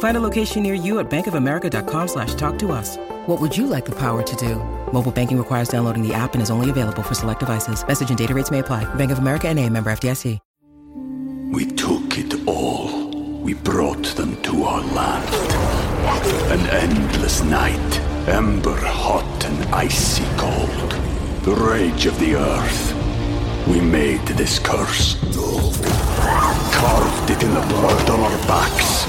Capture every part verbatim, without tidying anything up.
Find a location near you at bank of america dot com slash talk to us. What would you like the power to do? Mobile banking requires downloading the app and is only available for select devices. Message and data rates may apply. Bank of America N A, member F D I C. We took it all. We brought them to our land. An endless night. Ember hot and icy cold. The rage of the earth. We made this curse. Carved it in the blood on our backs.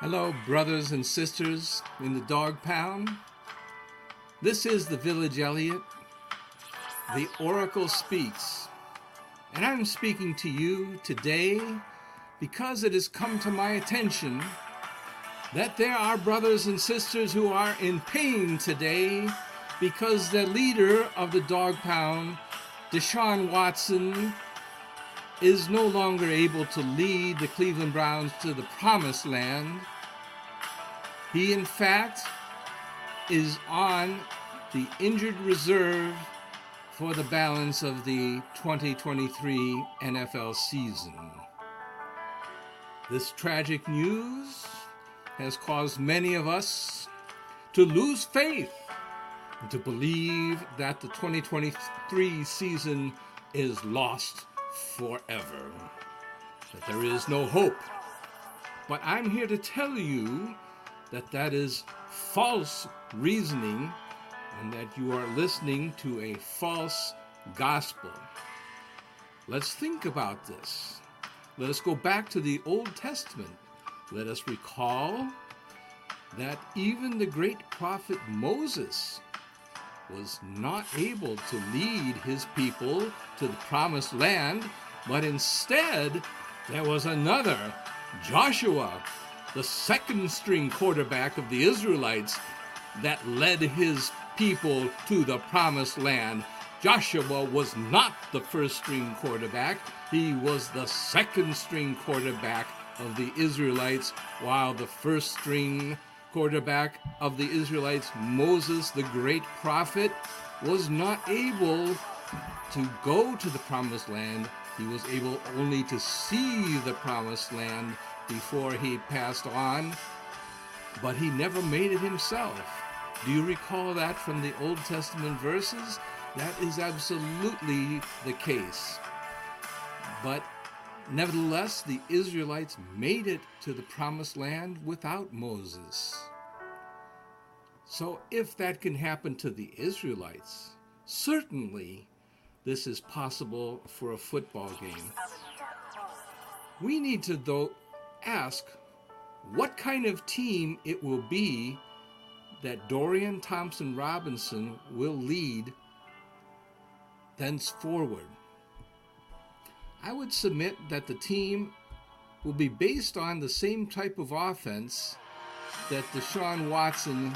Hello, brothers and sisters in the Dog Pound. This is the Village Elliot. The Oracle Speaks. And I'm speaking to you today because it has come to my attention that there are brothers and sisters who are in pain today because the leader of the Dog Pound, Deshaun Watson, is no longer able to lead the Cleveland Browns to the promised land. He, in fact, is on the injured reserve for the balance of the twenty twenty-three N F L season. This tragic news has caused many of us to lose faith and to believe that the twenty twenty-three season is lost forever, that there is no hope. But I'm here to tell you that that is false reasoning, and that you are listening to a false gospel. Let's think about this. Let us go back to the Old Testament. Let us recall that even the great prophet Moses was not able to lead his people to the promised land, but instead there was another, Joshua, the second string quarterback of the Israelites, that led his people to the promised land. Joshua was not the first string quarterback. He was the second string quarterback of the Israelites, while the first string quarterback of the Israelites, Moses, the great prophet, was not able to go to the promised land. He was able only to see the promised land before he passed on, but he never made it himself. Do you recall that from the Old Testament verses? That is absolutely the case. But nevertheless, the Israelites made it to the promised land without Moses. So if that can happen to the Israelites, certainly this is possible for a football game. We need to, though, ask what kind of team it will be that Dorian Thompson-Robinson will lead thenceforward. I would submit that the team will be based on the same type of offense that Deshaun Watson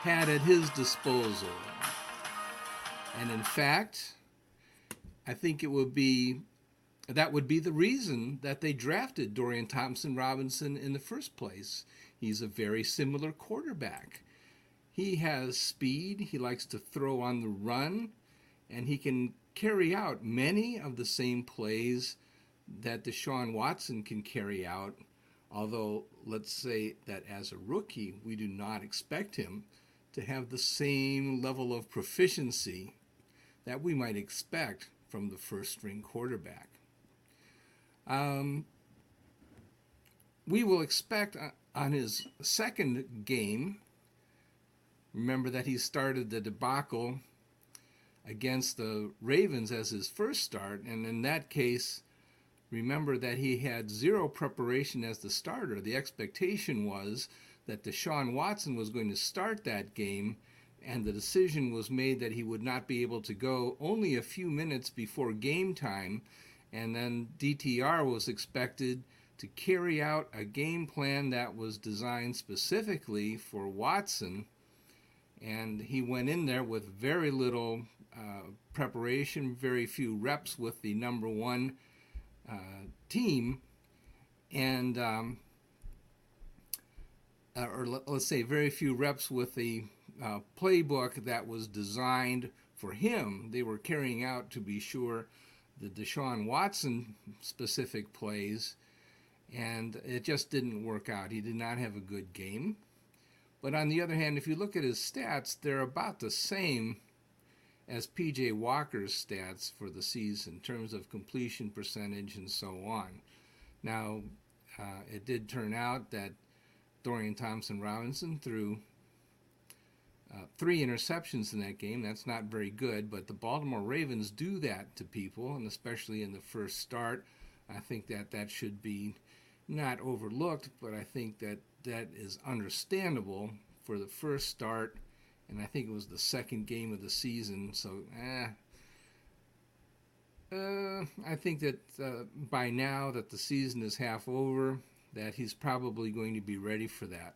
had at his disposal. And in fact, I think it would be, that would be the reason that they drafted Dorian Thompson-Robinson in the first place. He's a very similar quarterback. He has speed, he likes to throw on the run, and he can carry out many of the same plays that Deshaun Watson can carry out, although let's say that as a rookie, we do not expect him to have the same level of proficiency that we might expect from the first-string quarterback. Um, we will expect on his second game, remember that he started the debacle against the Ravens as his first start, and in that case, remember that he had zero preparation as the starter. The expectation was that Deshaun Watson was going to start that game, and the decision was made that he would not be able to go only a few minutes before game time, and then D T R was expected to carry out a game plan that was designed specifically for Watson, and he went in there with very little uh, preparation, very few reps with the number one uh, team, and um, uh, or let, let's say very few reps with the uh, playbook that was designed for him. They were carrying out, to be sure, the Deshaun Watson specific plays, and it just didn't work out. He did not have a good game. But on the other hand, if you look at his stats, they're about the same as P J Walker's stats for the season in terms of completion percentage and so on. Now, uh, it did turn out that Dorian Thompson-Robinson threw uh, three interceptions in that game. That's not very good, but the Baltimore Ravens do that to people, and especially in the first start. I think that that should be not overlooked, but I think that that is understandable for the first start, and I think it was the second game of the season, so eh. Uh, I think that uh, by now that the season is half over, that he's probably going to be ready for that.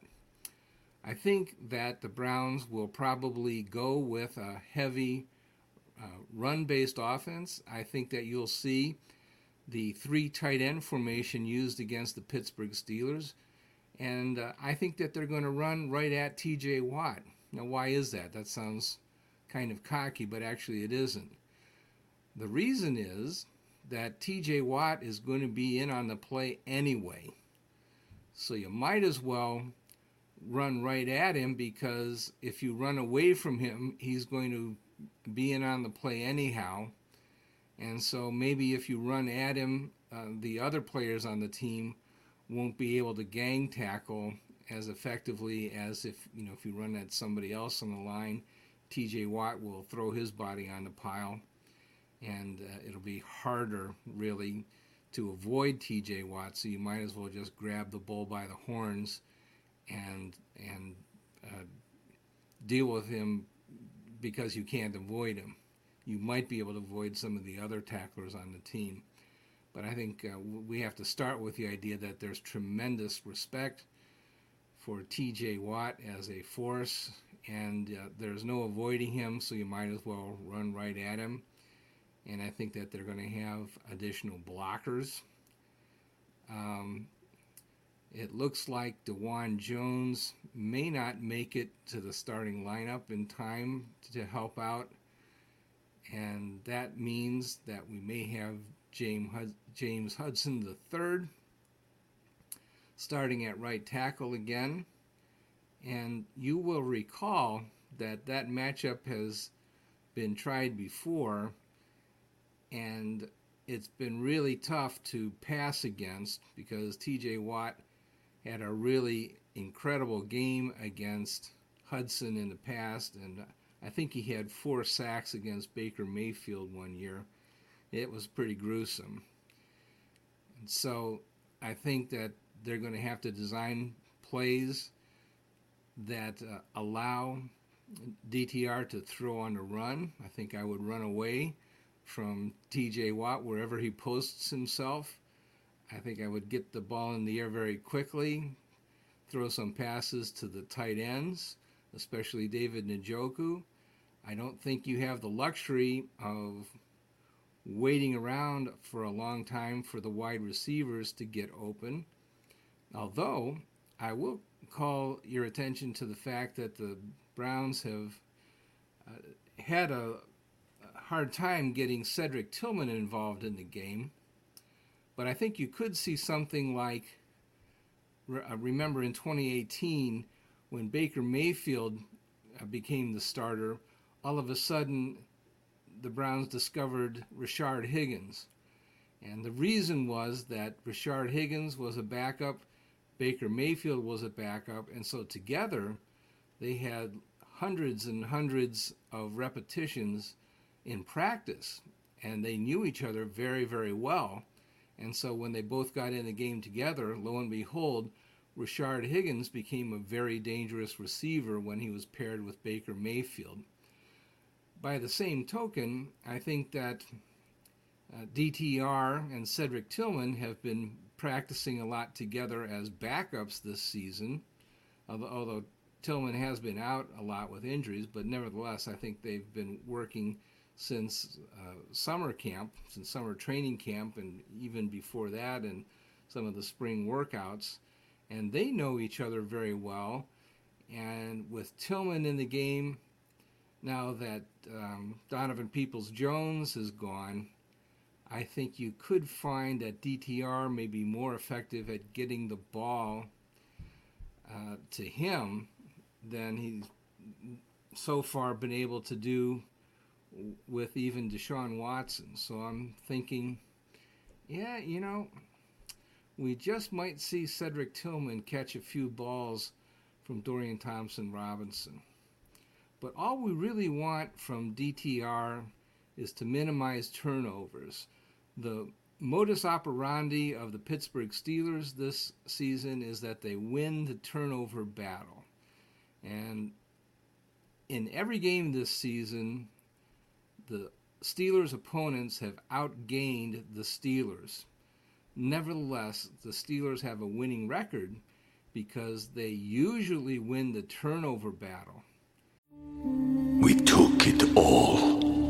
I think that the Browns will probably go with a heavy uh, run-based offense. I think that you'll see the three tight end formation used against the Pittsburgh Steelers. And uh, I think that they're going to run right at T J. Watt. Now, why is that? That sounds kind of cocky, but actually it isn't. The reason is that T J. Watt is going to be in on the play anyway. So you might as well run right at him, because if you run away from him, he's going to be in on the play anyhow. And so maybe if you run at him, uh, the other players on the team won't be able to gang tackle as effectively as if, you know, if you run at somebody else on the line. T J. Watt will throw his body on the pile, and uh, it'll be harder, really, to avoid T J. Watt, so you might as well just grab the bull by the horns and, and uh, deal with him, because you can't avoid him. You might be able to avoid some of the other tacklers on the team. But I think uh, we have to start with the idea that there's tremendous respect for T J. Watt as a force, and uh, there's no avoiding him, so you might as well run right at him. And I think that they're going to have additional blockers. Um, it looks like DeWan Jones may not make it to the starting lineup in time to help out, and that means that we may have James Hudson the third starting at right tackle again. And you will recall that that matchup has been tried before, and it's been really tough to pass against, because T J. Watt had a really incredible game against Hudson in the past, and I think he had four sacks against Baker Mayfield one year. It was pretty gruesome. And so I think that they're going to have to design plays that uh, allow D T R to throw on the run. I think I would run away from T J. Watt wherever he posts himself. I think I would get the ball in the air very quickly, throw some passes to the tight ends, especially David Njoku. I don't think you have the luxury of waiting around for a long time for the wide receivers to get open. Although, I will call your attention to the fact that the Browns have uh, had a hard time getting Cedric Tillman involved in the game. But I think you could see something like, remember in twenty eighteen, when Baker Mayfield became the starter, all of a sudden the Browns discovered Rashard Higgins. And the reason was that Rashard Higgins was a backup, Baker Mayfield was a backup, and so together they had hundreds and hundreds of repetitions in practice, and they knew each other very, very well. And so when they both got in the game together, lo and behold, Rashard Higgins became a very dangerous receiver when he was paired with Baker Mayfield. By the same token, I think that uh, D T R and Cedric Tillman have been practicing a lot together as backups this season, although, although Tillman has been out a lot with injuries, but nevertheless, I think they've been working since uh, summer camp, since summer training camp, and even before that and some of the spring workouts. And they know each other very well. And with Tillman in the game, now that um, Donovan Peoples-Jones is gone, I think you could find that D T R may be more effective at getting the ball uh, to him than he's so far been able to do with even Deshaun Watson. So I'm thinking, yeah, you know, we just might see Cedric Tillman catch a few balls from Dorian Thompson-Robinson. But all we really want from D T R is to minimize turnovers. The modus operandi of the Pittsburgh Steelers this season is that they win the turnover battle. And in every game this season, the Steelers' opponents have outgained the Steelers. Nevertheless, the Steelers have a winning record because they usually win the turnover battle. We took it all.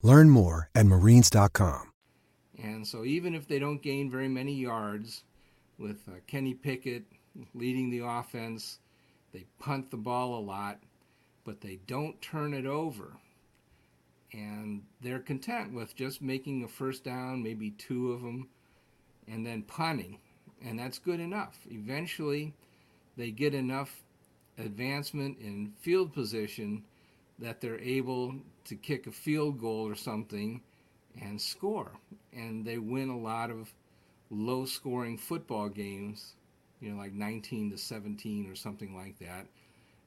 Learn more at Marines dot com. And so even if they don't gain very many yards, with uh, Kenny Pickett leading the offense, they punt the ball a lot, but they don't turn it over. And they're content with just making a first down, maybe two of them, and then punting. And that's good enough. Eventually, they get enough advancement in field position that they're able to kick a field goal or something and score. And they win a lot of low-scoring football games, you know, like nineteen to seventeen or something like that.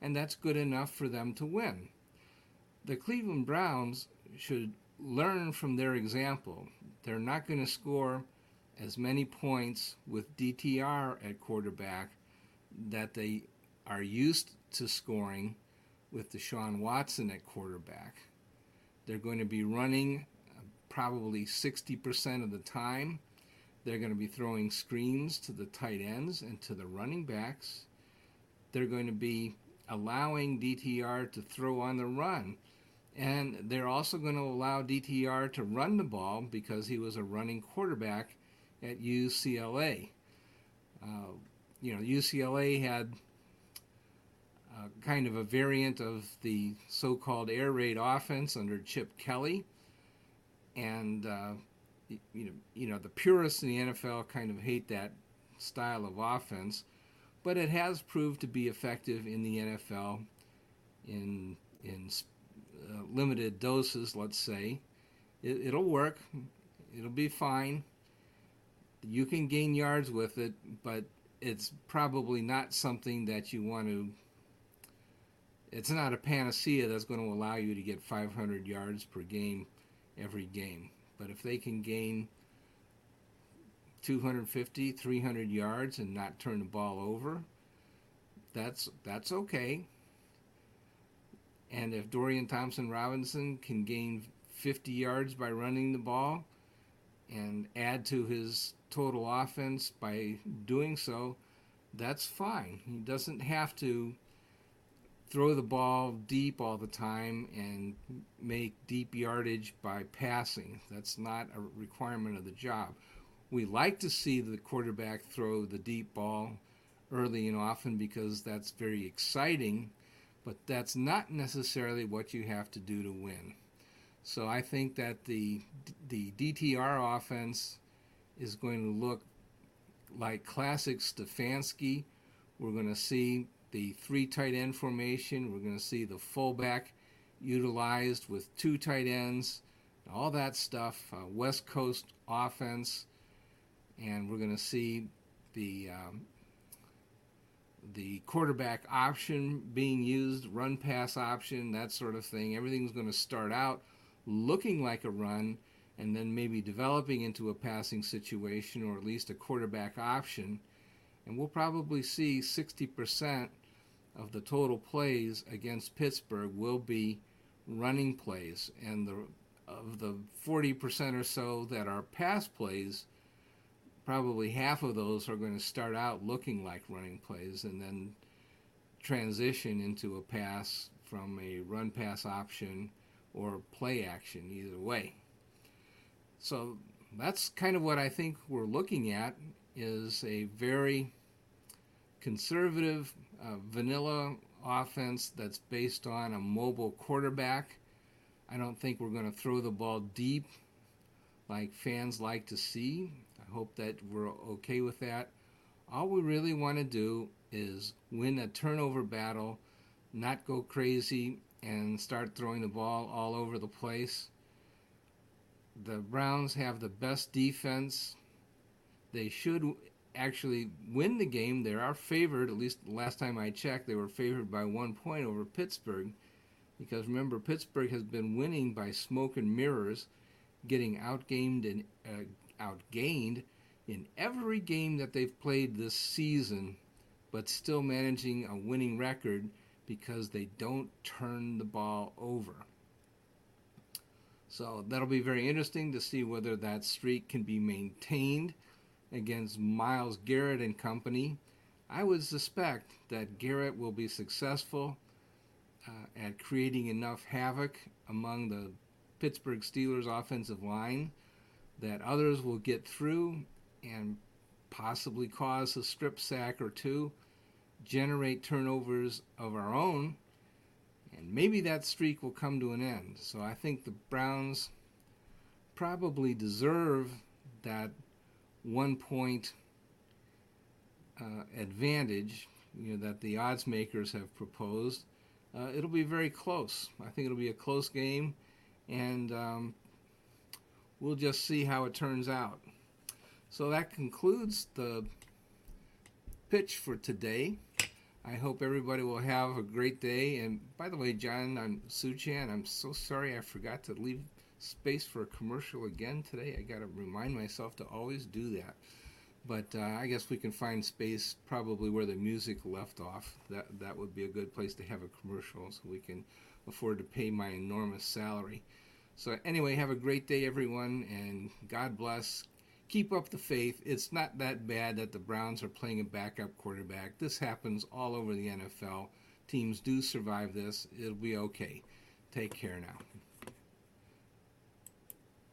And that's good enough for them to win. The Cleveland Browns should learn from their example. They're not going to score as many points with D T R at quarterback that they are used to scoring with Deshaun Watson at quarterback. They're going to be running probably sixty percent of the time. They're going to be throwing screens to the tight ends and to the running backs. They're going to be allowing D T R to throw on the run. And they're also going to allow D T R to run the ball because he was a running quarterback at U C L A. Uh, you know, U C L A had uh, kind of a variant of the so-called air raid offense under Chip Kelly. And, uh, you, you know, you know, the purists in the N F L kind of hate that style of offense. But it has proved to be effective in the N F L in in uh, limited doses, let's say. It, it'll work. It'll be fine. You can gain yards with it, but it's probably not something that you want to... It's not a panacea that's going to allow you to get five hundred yards per game every game. But if they can gain two fifty, three hundred yards and not turn the ball over, that's that's okay. And if Dorian Thompson-Robinson can gain fifty yards by running the ball and add to his total offense by doing so, that's fine. He doesn't have to throw the ball deep all the time and make deep yardage by passing. That's not a requirement of the job. We like to see the quarterback throw the deep ball early and often because that's very exciting, but that's not necessarily what you have to do to win. So I think that the the D T R offense is going to look like classic Stefanski. We're going to see the three tight end formation. We're going to see the fullback utilized with two tight ends, all that stuff, uh, West Coast offense. And we're going to see the um, the quarterback option being used, run-pass option, that sort of thing. Everything's going to start out looking like a run and then maybe developing into a passing situation or at least a quarterback option. And we'll probably see sixty percent of the total plays against Pittsburgh will be running plays. And the of the forty percent or so that are pass plays, probably half of those are going to start out looking like running plays and then transition into a pass from a run-pass option or play action, either way. So that's kind of what I think we're looking at, is a very conservative uh, vanilla offense that's based on a mobile quarterback. I don't think we're going to throw the ball deep like fans like to see. Hope that we're okay with that. All we really want to do is win a turnover battle, not go crazy and start throwing the ball all over the place. The Browns have the best defense. They should actually win the game. They are favored, at least last time I checked, they were favored by one point over Pittsburgh, because remember, Pittsburgh has been winning by smoke and mirrors, getting outgamed and uh, outgained in every game that they've played this season, but still managing a winning record because they don't turn the ball over. So that'll be very interesting to see whether that streak can be maintained against Myles Garrett and company. I would suspect that Garrett will be successful uh, at creating enough havoc among the Pittsburgh Steelers offensive line that others will get through and possibly cause a strip sack or two, generate turnovers of our own, and maybe that streak will come to an end. So I think the Browns probably deserve that one-point uh, advantage you know, that the odds makers have proposed, uh, it'll be very close. I think it'll be a close game, and um, we'll just see how it turns out. So that concludes the pitch for today. I hope everybody will have a great day. And by the way, John, I'm Suchan. I'm so sorry I forgot to leave space for a commercial again today. I got to remind myself to always do that. But uh, I guess we can find space probably where the music left off. That that would be a good place to have a commercial so we can afford to pay my enormous salary. So anyway, have a great day, everyone, and God bless. Keep up the faith. It's not that bad that the Browns are playing a backup quarterback. This happens all over the N F L. Teams do survive this. It'll be okay. Take care now.